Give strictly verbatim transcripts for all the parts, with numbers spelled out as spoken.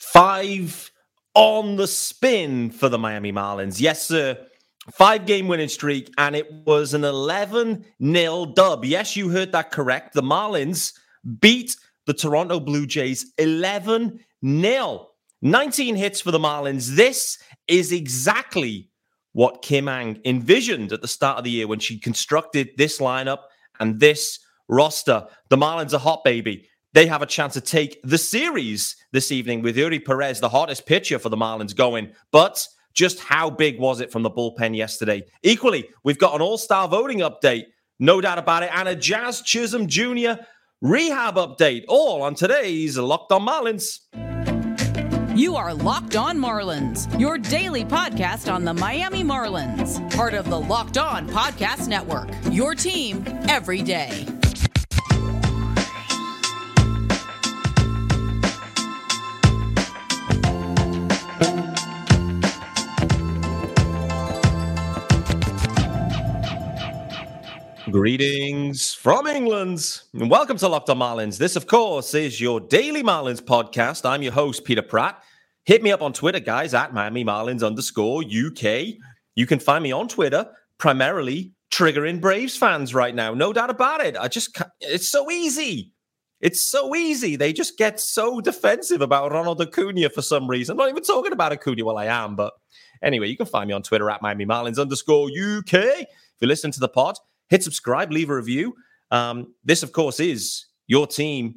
Five on the spin for the Miami Marlins. Yes, sir. Five-game winning streak, and it was an eleven nil dub. Yes, you heard that correct. The Marlins beat the Toronto Blue Jays eleven nil. nineteen hits for the Marlins. This is exactly what Kim Ng envisioned at the start of the year when she constructed this lineup and this roster. The Marlins are hot, baby. They have a chance to take the series this evening with Eury Perez, the hottest pitcher for the Marlins, going. But just how big was it from the bullpen yesterday? Equally, we've got an all-star voting update, no doubt about it, and a Jazz Chisholm Junior rehab update, all on today's Locked on Marlins. You are Locked on Marlins, your daily podcast on the Miami Marlins, part of the Locked on Podcast Network, your team every day. Greetings from England and welcome to Locked on Marlins. This, of course, is your daily Marlins podcast. I'm your host, Peter Pratt. Hit me up on Twitter, guys, at Miami Marlins underscore U K. You can find me on Twitter, primarily triggering Braves fans right now. No doubt about it. I just can't. It's so easy. It's so easy. They just get so defensive about Ronald Acuna for some reason. I'm not even talking about Acuna. Well, I am. But anyway, you can find me on Twitter at Miami Marlins underscore U K. If you listen to the pod, hit subscribe, leave a review. Um, this, of course, is your team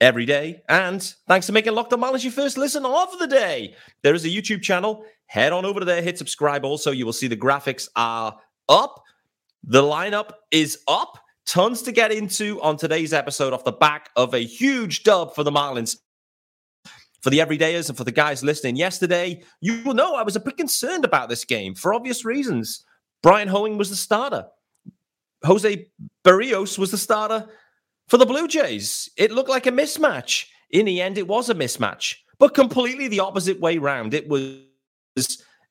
every day. And thanks for making Locked on Marlins your first listen of the day. There is a YouTube channel. Head on over to there. Hit subscribe also. You will see the graphics are up. The lineup is up. Tons to get into on today's episode off the back of a huge dub for the Marlins. For the everydayers and for the guys listening yesterday, you will know I was a bit concerned about this game for obvious reasons. Brayan Hoeing was the starter. Jose Berrios was the starter for the Blue Jays. It looked like a mismatch. In the end, it was a mismatch, but completely the opposite way round. It was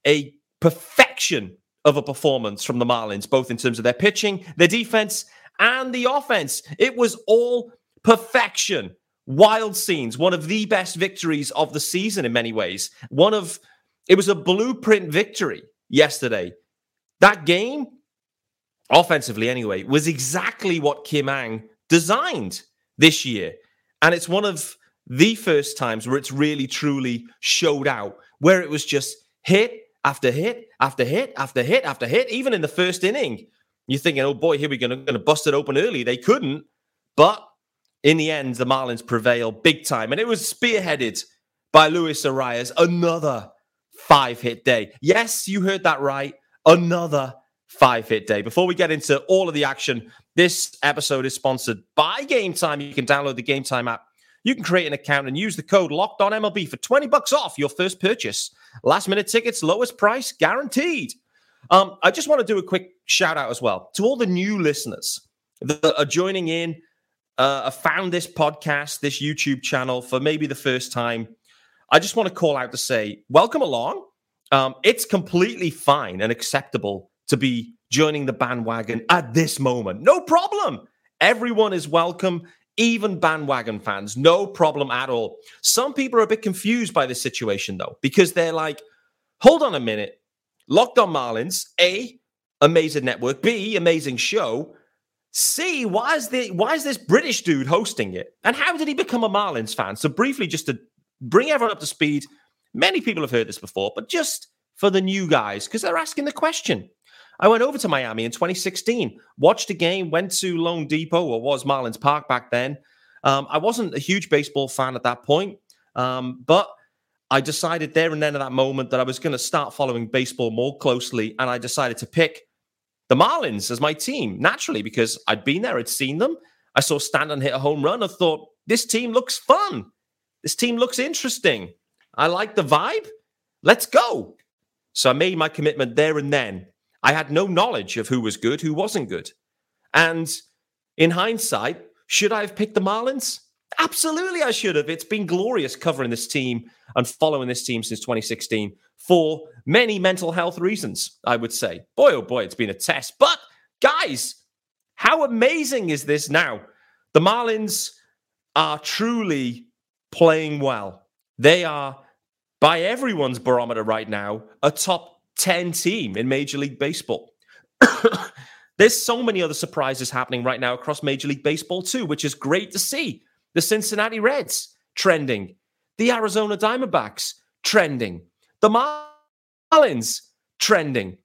a perfection of a performance from the Marlins, both in terms of their pitching, their defense, and the offense. It was all perfection. Wild scenes. One of the best victories of the season in many ways. One of, it was a blueprint victory yesterday. That game, offensively anyway, was exactly what Kim Ng designed this year. And it's one of the first times where it's really, truly showed out, where it was just hit after hit after hit after hit after hit. Even in the first inning, you're thinking, oh boy, here we're going to bust it open early. They couldn't. But in the end, the Marlins prevail big time. And it was spearheaded by Luis Arraez. Another five-hit day. Yes, you heard that right. Another five-hit day. Before we get into all of the action, this episode is sponsored by Gametime. You can download the Gametime app. You can create an account and use the code LOCKEDONMLB for twenty bucks off your first purchase. Last-minute tickets, lowest price, guaranteed. Um, I just want to do a quick shout-out as well to all the new listeners that are joining in. Uh, I found this podcast, this YouTube channel for maybe the first time. I just want to call out to say, welcome along. Um, it's completely fine and acceptable to be joining the bandwagon at this moment. No problem. Everyone is welcome, even bandwagon fans. No problem at all. Some people are a bit confused by this situation, though, because they're like, hold on a minute. Locked on Marlins, A, amazing network, B, amazing show, C, why is, the, why is this British dude hosting it? And how did he become a Marlins fan? So briefly, just to bring everyone up to speed, many people have heard this before, but just for the new guys, because they're asking the question. I went over to Miami in twenty sixteen, watched a game, went to Lone Depot, or was Marlins Park back then. Um, I wasn't a huge baseball fan at that point, um, but I decided there and then at that moment that I was going to start following baseball more closely, and I decided to pick the Marlins as my team, naturally, because I'd been there, I'd seen them. I saw Stanton hit a home run. I thought, this team looks fun. This team looks interesting. I like the vibe. Let's go. So I made my commitment there and then. I had no knowledge of who was good, who wasn't good. And in hindsight, should I have picked the Marlins? Absolutely, I should have. It's been glorious covering this team and following this team since twenty sixteen for many mental health reasons, I would say. Boy, oh boy, it's been a test. But guys, how amazing is this now? The Marlins are truly playing well. They are by everyone's barometer right now, a top ten team in Major League Baseball. There's so many other surprises happening right now across Major League Baseball too, which is great to see. The Cincinnati Reds trending. The Arizona Diamondbacks trending. The Marlins trending.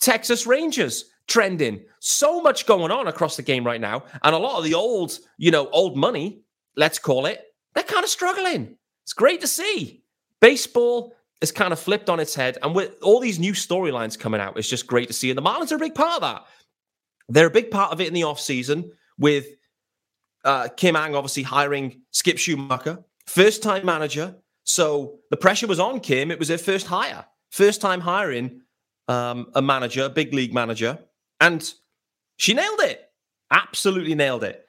Texas Rangers trending. So much going on across the game right now. And a lot of the old, you know, old money, let's call it, they're kind of struggling. It's great to see. Baseball is kind of flipped on its head. And with all these new storylines coming out, it's just great to see. And the Marlins are a big part of that. They're a big part of it in the offseason with uh, Kim Ng obviously hiring Skip Schumacher, first-time manager. So the pressure was on Kim. It was their first hire. First-time hiring um, a manager, a big league manager. And she nailed it. Absolutely nailed it.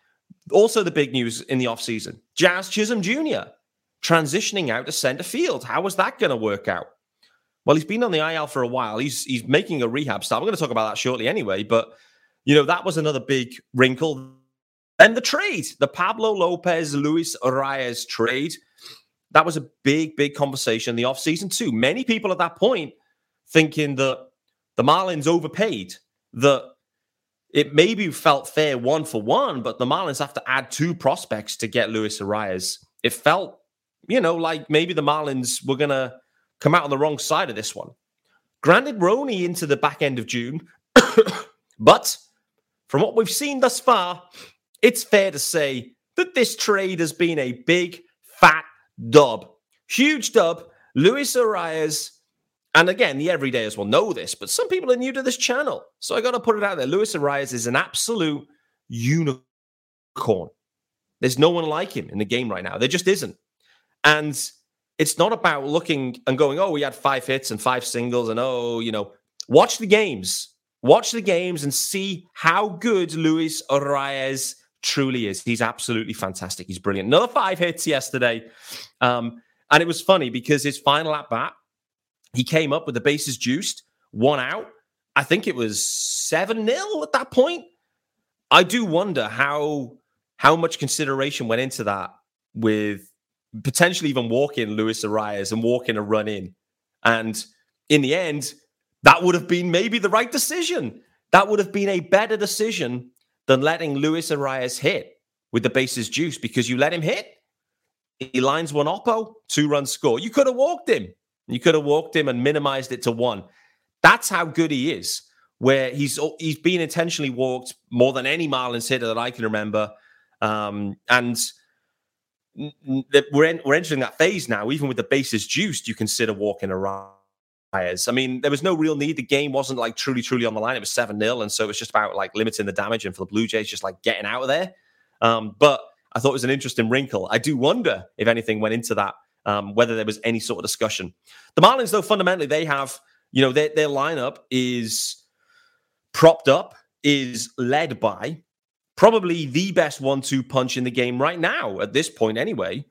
Also the big news in the offseason, Jazz Chisholm Junior transitioning out to center field. How was that going to work out? Well, he's been on the I L for a while. He's he's making a rehab start. I'm going to talk about that shortly anyway. But, you know, that was another big wrinkle. And the trade, the Pablo Lopez, Luis Arraez trade, that was a big, big conversation in the offseason too. Many people at that point thinking that the Marlins overpaid, that it maybe felt fair one for one, but the Marlins have to add two prospects to get Luis Arraez. It felt, you know, like maybe the Marlins were going to come out on the wrong side of this one. Granted, Roney into the back end of June, but from what we've seen thus far, it's fair to say that this trade has been a big, fat dub. Huge dub. Luis Arraez. And again, the everydayers will know this, but some people are new to this channel. So I got to put it out there. Luis Arraez is an absolute unicorn. There's no one like him in the game right now. There just isn't. And it's not about looking and going, oh, we had five hits and five singles and, oh, you know, watch the games. Watch the games and see how good Luis Arraez truly is. He's absolutely fantastic. He's brilliant. Another five hits yesterday. Um, and it was funny because his final at-bat, he came up with the bases juiced, one out. I think it was seven nil at that point. I do wonder how, how much consideration went into that with potentially even walking Luis Arraez and walking a run in. And in the end, that would have been maybe the right decision. That would have been a better decision than letting Luis Arraez hit with the bases juiced, because you let him hit, he lines one oppo, two runs score. You could have walked him. You could have walked him and minimized it to one. That's how good he is, where he's he's been intentionally walked more than any Marlins hitter that I can remember. Um, and we're, en- we're entering that phase now. Even with the bases juiced, you consider walking Arraez. I mean, there was no real need. The game wasn't like truly, truly on the line. It was seven nil, and so it was just about like limiting the damage and for the Blue Jays just like getting out of there. Um, but I thought it was an interesting wrinkle. I do wonder if anything went into that. Um, whether there was any sort of discussion. The Marlins, though, fundamentally, they have, you know, their, their lineup is propped up, is led by probably the best one two punch in the game right now, at this point anyway.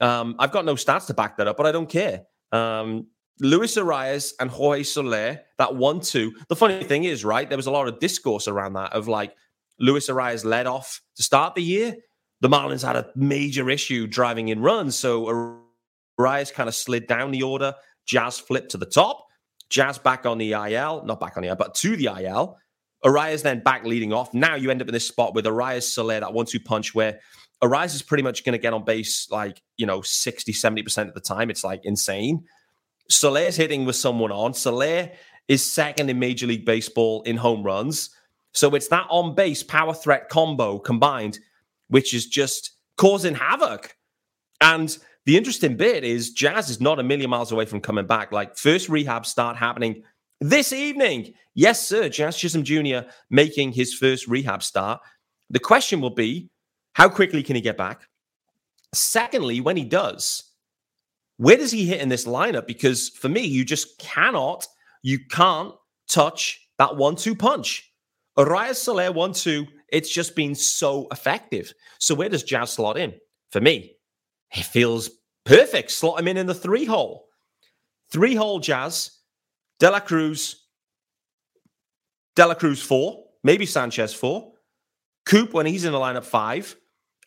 Um, I've got no stats to back that up, but I don't care. Um, Luis Arraez and Jorge Soler, that one two. The funny thing is, right, there was a lot of discourse around that of, like, Luis Arraez led off to start the year. The Marlins had a major issue driving in runs, so Arraez kind of slid down the order. Jazz flipped to the top. Jazz back on the I L. Not back on the I L, but to the I L. Arraez then back leading off. Now you end up in this spot with Arraez, Soler, that one two punch where Arraez is pretty much going to get on base like, you know, sixty, seventy percent of the time. It's like insane. Soler's hitting with someone on. Soler is second in Major League Baseball in home runs. So it's that on-base power threat combo combined, which is just causing havoc. And the interesting bit is Jazz is not a million miles away from coming back. Like, first rehab start happening this evening. Yes, sir. Jazz Chisholm Junior making his first rehab start. The question will be, how quickly can he get back? Secondly, when he does, where does he hit in this lineup? Because for me, you just cannot, you can't touch that one two punch. Arraez Soler one two, it's just been so effective. So where does Jazz slot in? For me, it feels perfect. Slot him in in the three-hole. Three-hole Jazz, De La Cruz, De La Cruz four, maybe Sanchez four, Coop when he's in the lineup five,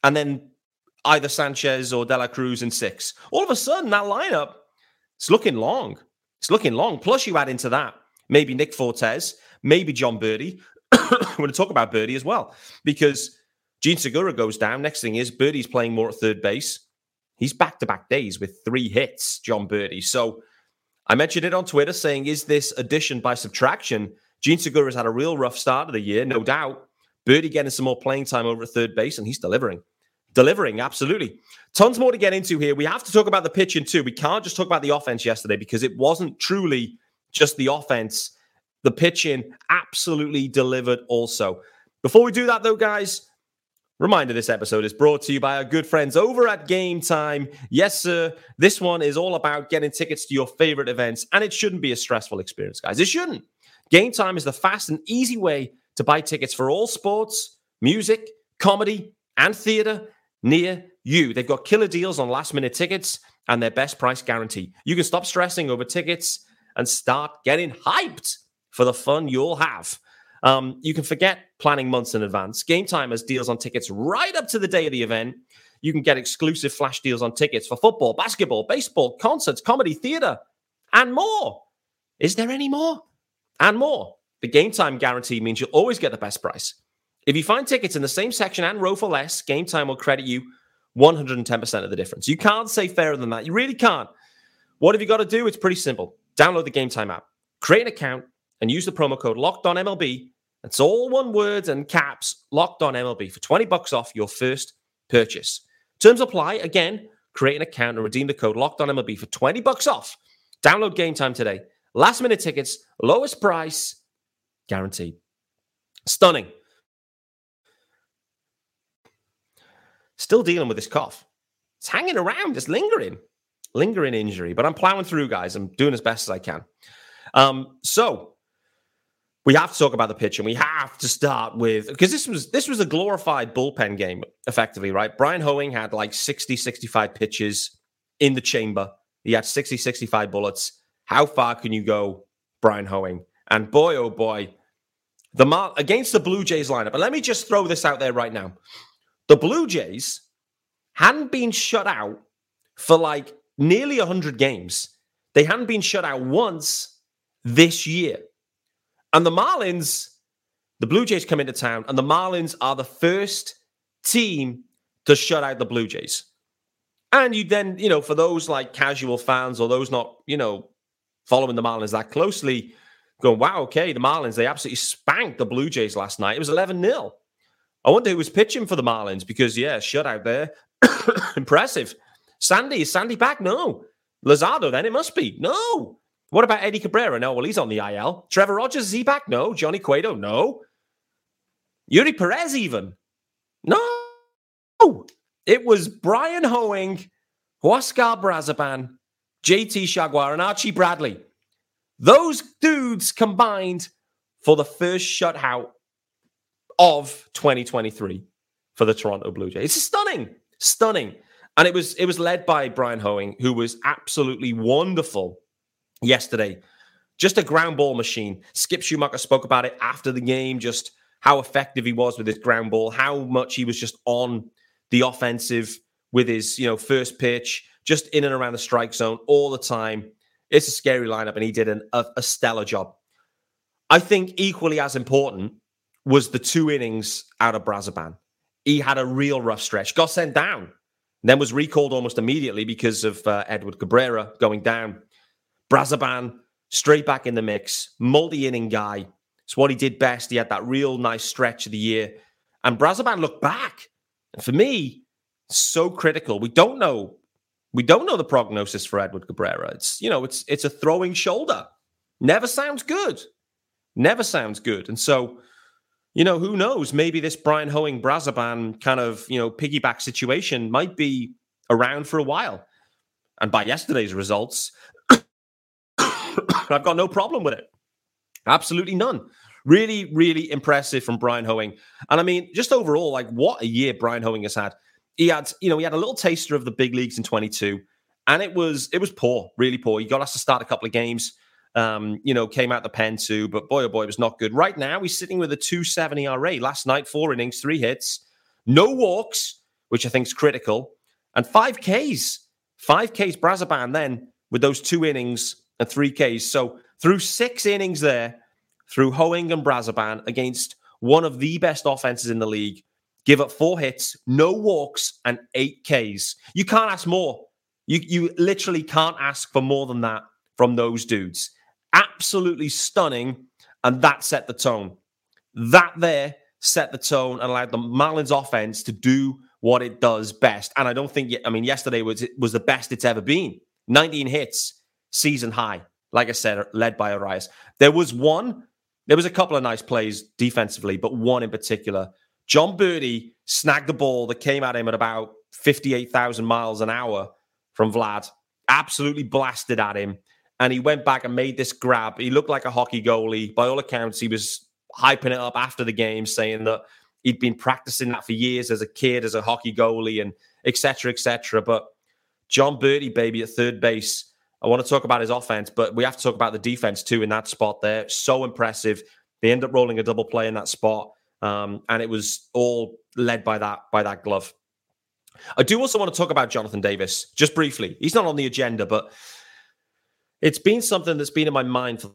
and then either Sanchez or De La Cruz in six. All of a sudden, that lineup It's looking long. It's looking long. Plus, you add into that maybe Nick Fortes, maybe Jon Berti. We're going to talk about Berti as well, because Gene Segura goes down. Next thing is Berti's playing more at third base. He's back-to-back days with three hits, Jon Berti. So I mentioned it on Twitter saying, is this addition by subtraction? Gene Segura's had a real rough start of the year, no doubt. Berti getting some more playing time over at third base, and he's delivering. Delivering, absolutely. Tons more to get into here. We have to talk about the pitching too. We can't just talk about the offense yesterday, because it wasn't truly just the offense. The pitching absolutely delivered also. Before we do that though, guys, reminder, this episode is brought to you by our good friends over at Gametime. Yes, sir. This one is all about getting tickets to your favorite events, and it shouldn't be a stressful experience, guys. It shouldn't. Gametime is the fast and easy way to buy tickets for all sports, music, comedy, and theater near you. They've got killer deals on last-minute tickets and their best price guarantee. You can stop stressing over tickets and start getting hyped for the fun you'll have. Um, you can forget planning months in advance. Gametime has deals on tickets right up to the day of the event. You can get exclusive flash deals on tickets for football, basketball, baseball, concerts, comedy, theater, and more. Is there any more? And more. The Gametime guarantee means you'll always get the best price. If you find tickets in the same section and row for less, Gametime will credit you one hundred ten percent of the difference. You can't say fairer than that. You really can't. What have you got to do? It's pretty simple. Download the Gametime app, create an account, and use the promo code LOCKEDONMLB. That's all one word and caps, Locked On M L B, for twenty bucks off your first purchase. Terms apply. Again, create an account and redeem the code Locked On M L B for twenty bucks off. Download Gametime today. Last minute tickets, lowest price, guaranteed. Stunning. Still dealing with this cough. It's hanging around. It's lingering. Lingering injury. But I'm plowing through, guys. I'm doing as best as I can. Um, so... We have to talk about the pitch, and we have to start with, because this was this was a glorified bullpen game, effectively, right? Brayan Hoeing had like sixty, sixty-five pitches in the chamber. He had sixty, sixty-five bullets. How far can you go, Brayan Hoeing? And boy, oh boy, the Mar- against the Blue Jays lineup. And let me just throw this out there right now. The Blue Jays hadn't been shut out for like nearly one hundred games. They hadn't been shut out once this year. And the Marlins, the Blue Jays come into town, and the Marlins are the first team to shut out the Blue Jays. And you then, you know, for those like casual fans or those not, you know, following the Marlins that closely, going, wow, okay, the Marlins, they absolutely spanked the Blue Jays last night. It was eleven nil. I wonder who was pitching for the Marlins, because, yeah, shutout there. Impressive. Sandy, is Sandy back? No. Luzardo, then it must be. No. What about Eddie Cabrera? No, well, he's on the I L. Trevor Rogers, is he back? No. Johnny Cueto? No. Eury Perez even? No. It was Brayan Hoeing, Huascar Brazoban, J T Chargois, and Archie Bradley. Those dudes combined for the first shutout of twenty twenty-three for the Toronto Blue Jays. It's stunning. Stunning. And it was, it was led by Brayan Hoeing, who was absolutely wonderful yesterday. Just a ground ball machine. Skip Schumacher spoke about it after the game, just how effective he was with his ground ball, how much he was just on the offensive with his, you know, first pitch, just in and around the strike zone all the time. It's a scary lineup, and he did an, a, a stellar job. I think equally as important was the two innings out of Brazoban. He had a real rough stretch, got sent down, then was recalled almost immediately because of uh, Edward Cabrera going down. Brazoban, straight back in the mix, multi-inning guy. It's what he did best. He had that real nice stretch of the year. And Brazoban looked back. And for me, so critical. We don't know. We don't know the prognosis for Edward Cabrera. It's, you know, it's it's a throwing shoulder. Never sounds good. Never sounds good. And so, you know, who knows? Maybe this Brayan Hoeing Brazoban kind of, you know, piggyback situation might be around for a while. And by yesterday's results, I've got no problem with it. Absolutely none. Really, really impressive from Brayan Hoeing. And I mean, just overall, like, what a year Brayan Hoeing has had. He had, you know, he had a little taster of the big leagues in twenty-two, and it was it was poor, really poor. He got us to start a couple of games, um, you know, came out the pen too, but boy, oh boy, it was not good. Right now, he's sitting with a two seventy E R A. Last night, four innings, three hits, no walks, which I think is critical, and five Ks. Five Ks Brazoban then, with those two innings and three Ks. So through six innings there, through Hoeing and Brazoban, against one of the best offenses in the league, give up four hits, no walks, and eight Ks. You can't ask more. You, you literally can't ask for more than that from those dudes. Absolutely stunning, and that set the tone. That there set the tone and allowed the Marlins offense to do what it does best. And I don't think, I mean, yesterday was, was the best it's ever been. nineteen hits, season high. Like I said, led by Arias. There was one, there was a couple of nice plays defensively, but one in particular. Jon Berti snagged the ball that came at him at about fifty-eight thousand miles an hour from Vlad. Absolutely blasted at him. And he went back and made this grab. He looked like a hockey goalie. By all accounts, he was hyping it up after the game, saying that he'd been practicing that for years as a kid, as a hockey goalie, and et cetera, et cetera. But Jon Berti, baby, at third base. I want to talk about his offense, but we have to talk about the defense too in that spot there. So impressive. They end up rolling a double play in that spot. Um, and it was all led by that, by that glove. I do also want to talk about Jonathan Davis, just briefly. He's not on the agenda, but it's been something that's been in my mind for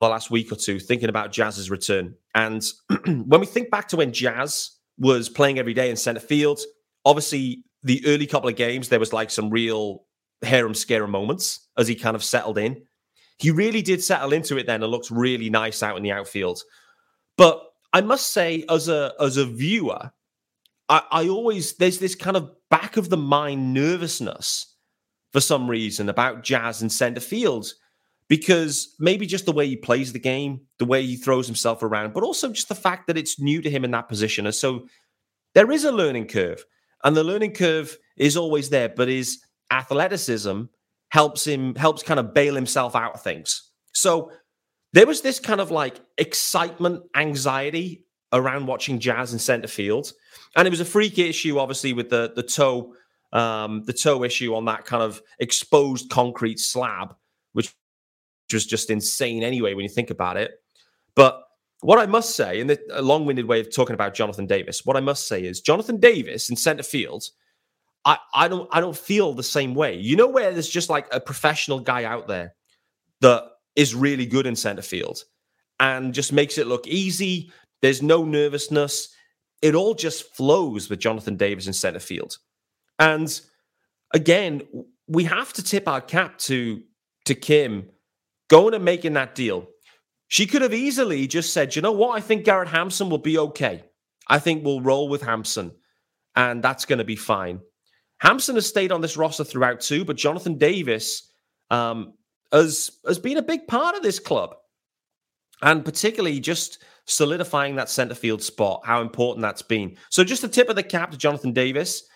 the last week or two, thinking about Jazz's return. And when we think back to when Jazz was playing every day in center field, obviously the early couple of games, there was like some real harem-scarum moments as he kind of settled in. He really did settle into it then and looked really nice out in the outfield. But I must say, as a as a viewer, I, I always, there's this kind of back-of-the-mind nervousness for some reason about Jazz in center field, because maybe just the way he plays the game, the way he throws himself around, but also just the fact that it's new to him in that position. And so there is a learning curve, and the learning curve is always there, but is... athleticism helps him, helps kind of bail himself out of things. So there was this kind of like excitement, anxiety around watching Jazz in center field. And it was a freaky issue, obviously, with the, the toe, um, the toe issue on that kind of exposed concrete slab, which was just insane anyway, when you think about it. But what I must say, and a long-winded way of talking about Jonathan Davis, what I must say is Jonathan Davis in center field, I, I don't I don't feel the same way. You know, where there's just like a professional guy out there that is really good in center field and just makes it look easy. There's no nervousness. It all just flows with Jonathan Davis in center field. And again, we have to tip our cap to, to Kim going and making that deal. She could have easily just said, you know what? I think Garrett Hampson will be okay. I think we'll roll with Hampson and that's going to be fine. Hampson has stayed on this roster throughout too, but Jonathan Davis um, has, has been a big part of this club, and particularly just solidifying that center field spot, how important that's been. So just a tip of the cap to Jonathan Davis.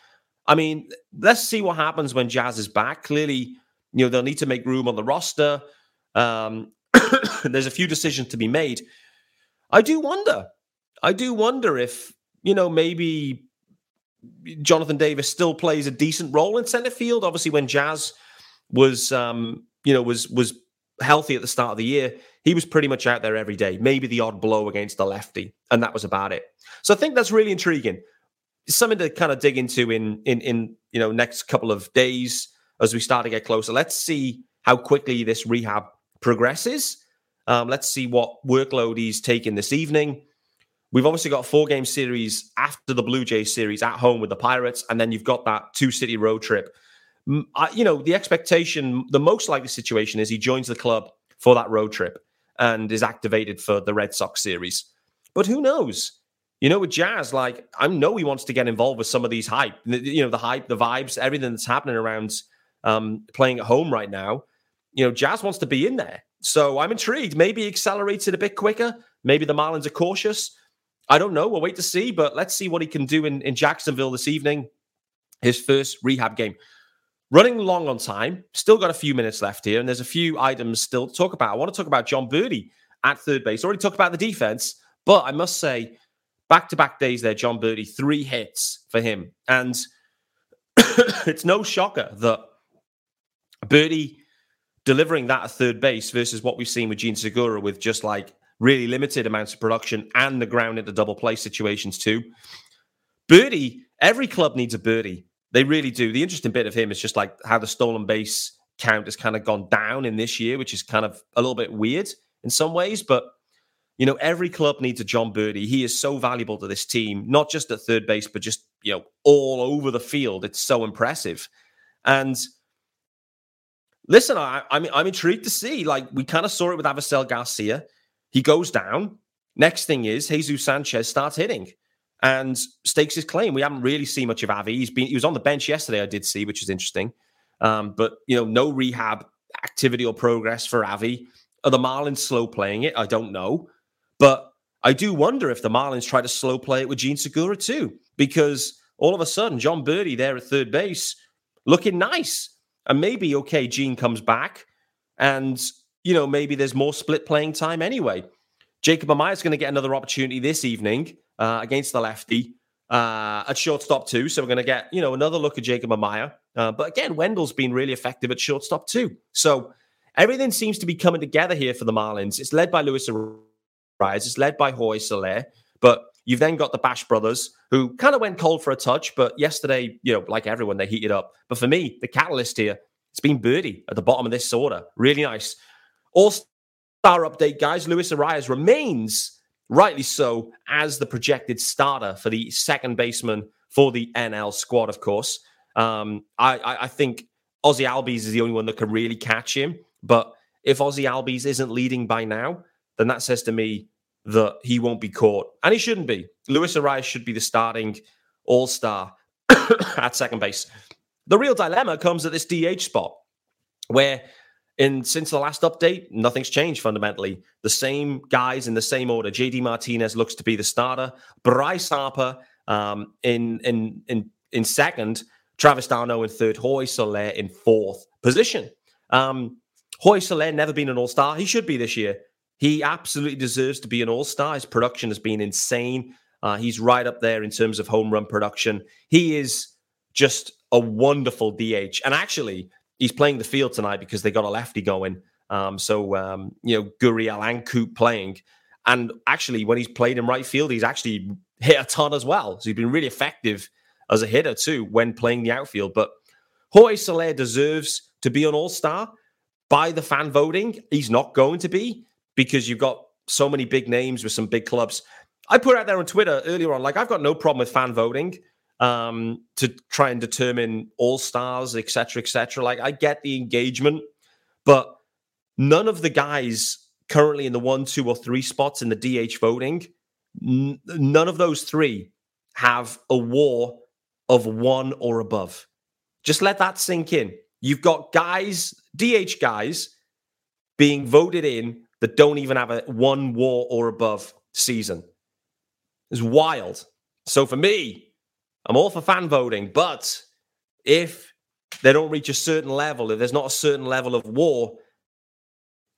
I mean, let's see what happens when Jazz is back. Clearly, you know, they'll need to make room on the roster. Um, there's a few decisions to be made. I do wonder. I do wonder if, you know, maybe... Jonathan Davis still plays a decent role in center field. Obviously, when Jazz was, um, you know, was was healthy at the start of the year, he was pretty much out there every day. Maybe the odd blow against the lefty, and that was about it. So I think that's really intriguing. It's something to kind of dig into in in in you know next couple of days as we start to get closer. Let's see how quickly this rehab progresses. Um, let's see what workload he's taking this evening. We've obviously got a four-game series after the Blue Jays series at home with the Pirates, and then you've got that two-city road trip. I, you know, the expectation, the most likely situation is he joins the club for that road trip and is activated for the Red Sox series. But who knows? You know, with Jazz, like, I know he wants to get involved with some of these hype, you know, the hype, the vibes, everything that's happening around um, playing at home right now. You know, Jazz wants to be in there. So I'm intrigued. Maybe he accelerates it a bit quicker. Maybe the Marlins are cautious. I don't know. We'll wait to see, but let's see what he can do in, in Jacksonville this evening. His first rehab game. Running long on time. Still got a few minutes left here, and there's a few items still to talk about. I want to talk about Jon Berti at third base. Already talked about the defense, but I must say, back-to-back days there, Jon Berti, three hits for him. And it's no shocker that Berti delivering that at third base versus what we've seen with Gene Segura with just like really limited amounts of production and the ground into double play situations too. Berti, every club needs a Berti. They really do. The interesting bit of him is just like how the stolen base count has kind of gone down in this year, which is kind of a little bit weird in some ways. But, you know, every club needs a Jon Berti. He is so valuable to this team, not just at third base, but just, you know, all over the field. It's so impressive. And listen, I, I'm, I'm intrigued to see, like, we kind of saw it with Avisel Garcia. He goes down. Next thing is Jesus Sanchez starts hitting and stakes his claim. We haven't really seen much of Avi. He's been, he was on the bench yesterday, I did see, which is interesting. Um, but, you know, no rehab activity or progress for Avi. Are the Marlins slow playing it? I don't know. But I do wonder if the Marlins try to slow play it with Gene Segura too, because all of a sudden, Jon Berti there at third base looking nice. And maybe, okay, Gene comes back and, you know, maybe there's more split playing time anyway. Jacob Amaya is going to get another opportunity this evening uh, against the lefty uh, at shortstop too. So we're going to get, you know, another look at Jacob Amaya. Uh, but again, Wendell's been really effective at shortstop too. So everything seems to be coming together here for the Marlins. It's led by Luis Arraez. It's led by Jorge Soler. But you've then got the Bash brothers, who kind of went cold for a touch. But yesterday, you know, like everyone, they heated up. But for me, the catalyst here, it's been Berti at the bottom of this order. Really nice. Also, our update, guys. Luis Arraez remains, rightly so, as the projected starter for the second baseman for the N L squad, of course. Um, I, I, I think Ozzy Albies is the only one that can really catch him. But if Ozzy Albies isn't leading by now, then that says to me that he won't be caught. And he shouldn't be. Luis Arraez should be the starting all-star at second base. The real dilemma comes at this D H spot, where... And since the last update, nothing's changed fundamentally. The same guys in the same order. J D Martinez looks to be the starter. Bryce Harper um, in, in in in second. Travis Arnaud in third. Jorge Soler in fourth position. Um, Jorge Soler never been an all-star. He should be this year. He absolutely deserves to be an all-star. His production has been insane. Uh, he's right up there in terms of home run production. He is just a wonderful D H. And actually... he's playing the field tonight because they got a lefty going. Um, so, um, you know, Gurriel and Coop playing. And actually, when he's played in right field, he's actually hit a ton as well. So he's been really effective as a hitter too when playing the outfield. But Jorge Soler deserves to be an all-star. By the fan voting, he's not going to be, because you've got so many big names with some big clubs. I put out there on Twitter earlier on, like, I've got no problem with fan voting. Um, to try and determine all-stars, et cetera, et cetera. Like, I get the engagement, but none of the guys currently in the one, two, or three spots in the D H voting, n- none of those three have a W A R of one or above. Just let that sink in. You've got guys, D H guys, being voted in that don't even have a one W A R or above season. It's wild. So for me... I'm all for fan voting, but if they don't reach a certain level, if there's not a certain level of war,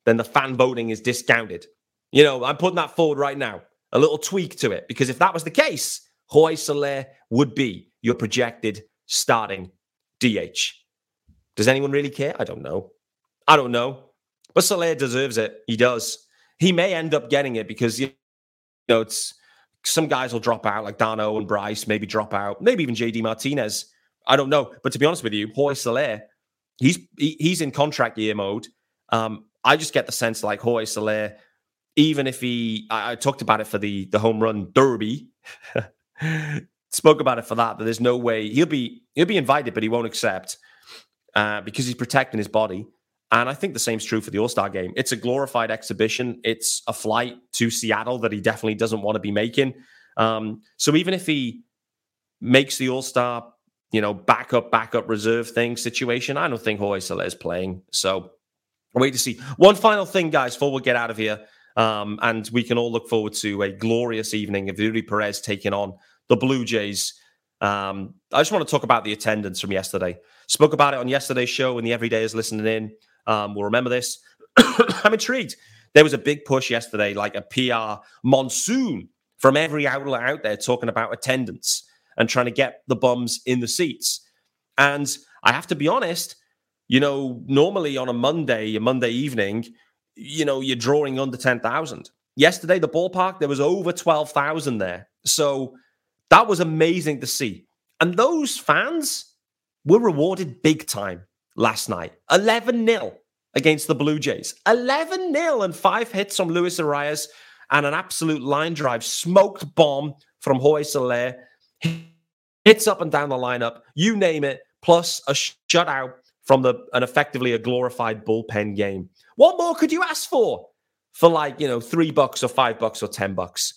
then the fan voting is discounted. You know, I'm putting that forward right now, a little tweak to it, because if that was the case, Jorge Soler would be your projected starting D H. Does anyone really care? I don't know. I don't know. But Soler deserves it. He does. He may end up getting it because, you know, it's... some guys will drop out, like Darno and Bryce, maybe drop out, maybe even J D Martinez. I don't know. But to be honest with you, Jorge Soler, he's he, he's in contract year mode. Um, I just get the sense, like, Jorge Soler, even if he... I, I talked about it for the, the home run derby. Spoke about it for that, but there's no way... He'll be, he'll be invited, but he won't accept uh, because he's protecting his body. And I think the same's true for the All-Star game. It's a glorified exhibition. It's a flight to Seattle that he definitely doesn't want to be making. Um, so even if he makes the All-Star, you know, backup, backup reserve thing situation, I don't think Jorge Soler is playing. So wait to see. One final thing, guys, before we get out of here. Um, and we can all look forward to a glorious evening of Eury Perez taking on the Blue Jays. Um, I just want to talk about the attendance from yesterday. Spoke about it on yesterday's show, and the everydayers listening in Um, we'll remember this. I'm intrigued. There was a big push yesterday, like a P R monsoon from every outlet out there talking about attendance and trying to get the bums in the seats. And I have to be honest, you know, normally on a Monday, a Monday evening, you know, you're drawing under ten thousand. Yesterday, the ballpark, there was over twelve thousand there. So that was amazing to see. And those fans were rewarded big time. last night. eleven nil against the Blue Jays. eleven nil and five hits from Luis Arraez and an absolute line drive. Smoked bomb from Jorge Soler. Hits up and down the lineup. You name it. Plus a shutout from the an effectively a glorified bullpen game. What more could you ask for? For like, you know, three bucks or five bucks or ten bucks.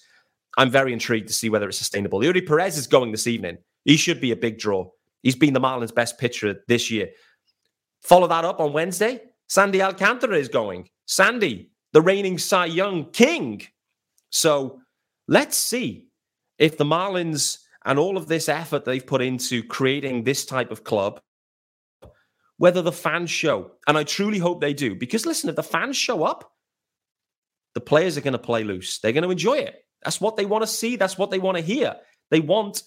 I'm very intrigued to see whether it's sustainable. Eury Perez is going this evening. He should be a big draw. He's been the Marlins' best pitcher this year. Follow that up on Wednesday. Sandy Alcantara is going. Sandy, the reigning Cy Young king. So let's see if the Marlins and all of this effort they've put into creating this type of club, whether the fans show. And I truly hope they do. Because listen, if the fans show up, the players are going to play loose. They're going to enjoy it. That's what they want to see. That's what they want to hear. They want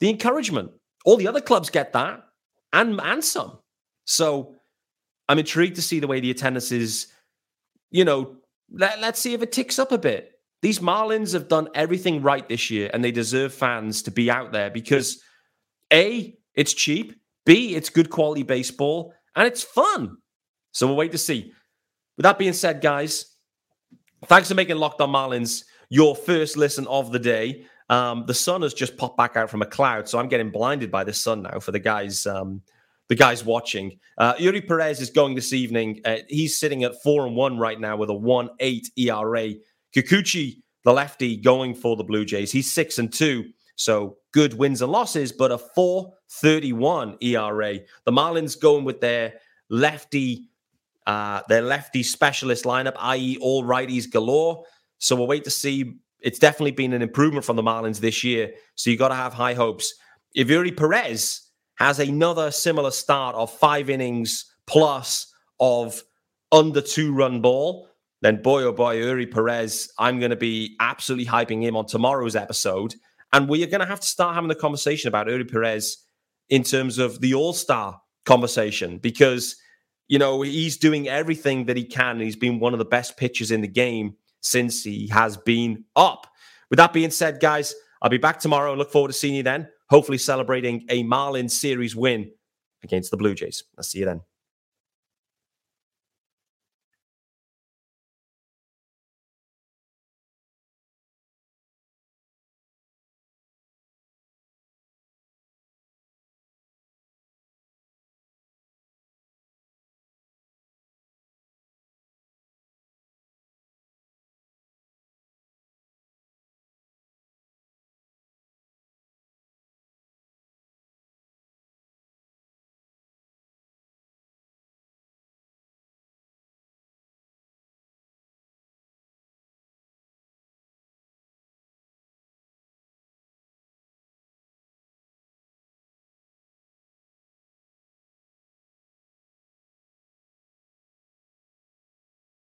the encouragement. All the other clubs get that and, and some. So I'm intrigued to see the way the attendance is, you know, let, let's see if it ticks up a bit. These Marlins have done everything right this year and they deserve fans to be out there because A, it's cheap. B, it's good quality baseball and it's fun. So we'll wait to see. With that being said, guys, thanks for making Locked On Marlins your first listen of the day. Um, the sun has just popped back out from a cloud, so I'm getting blinded by the sun now for the guys um, the guys watching. Uh, Eury Perez is going this evening. Uh, he's sitting at four and one right now with a one point eight E R A. Kikuchi, the lefty, going for the Blue Jays. He's six and two, so good wins and losses, but a four point three one E R A. The Marlins going with their lefty uh, their lefty specialist lineup, that is all righties galore. So we'll wait to see. It's definitely been an improvement from the Marlins this year, so you got to have high hopes. If Eury Perez has another similar start of five innings plus of under two-run ball, then boy, oh boy, Eury Perez, I'm going to be absolutely hyping him on tomorrow's episode. And we are going to have to start having the conversation about Eury Perez in terms of the all-star conversation because, you know, he's doing everything that he can. And he's been one of the best pitchers in the game since he has been up. With that being said, guys, I'll be back tomorrow. Look forward to seeing you then. Hopefully celebrating a Marlins series win against the Blue Jays. I'll see you then.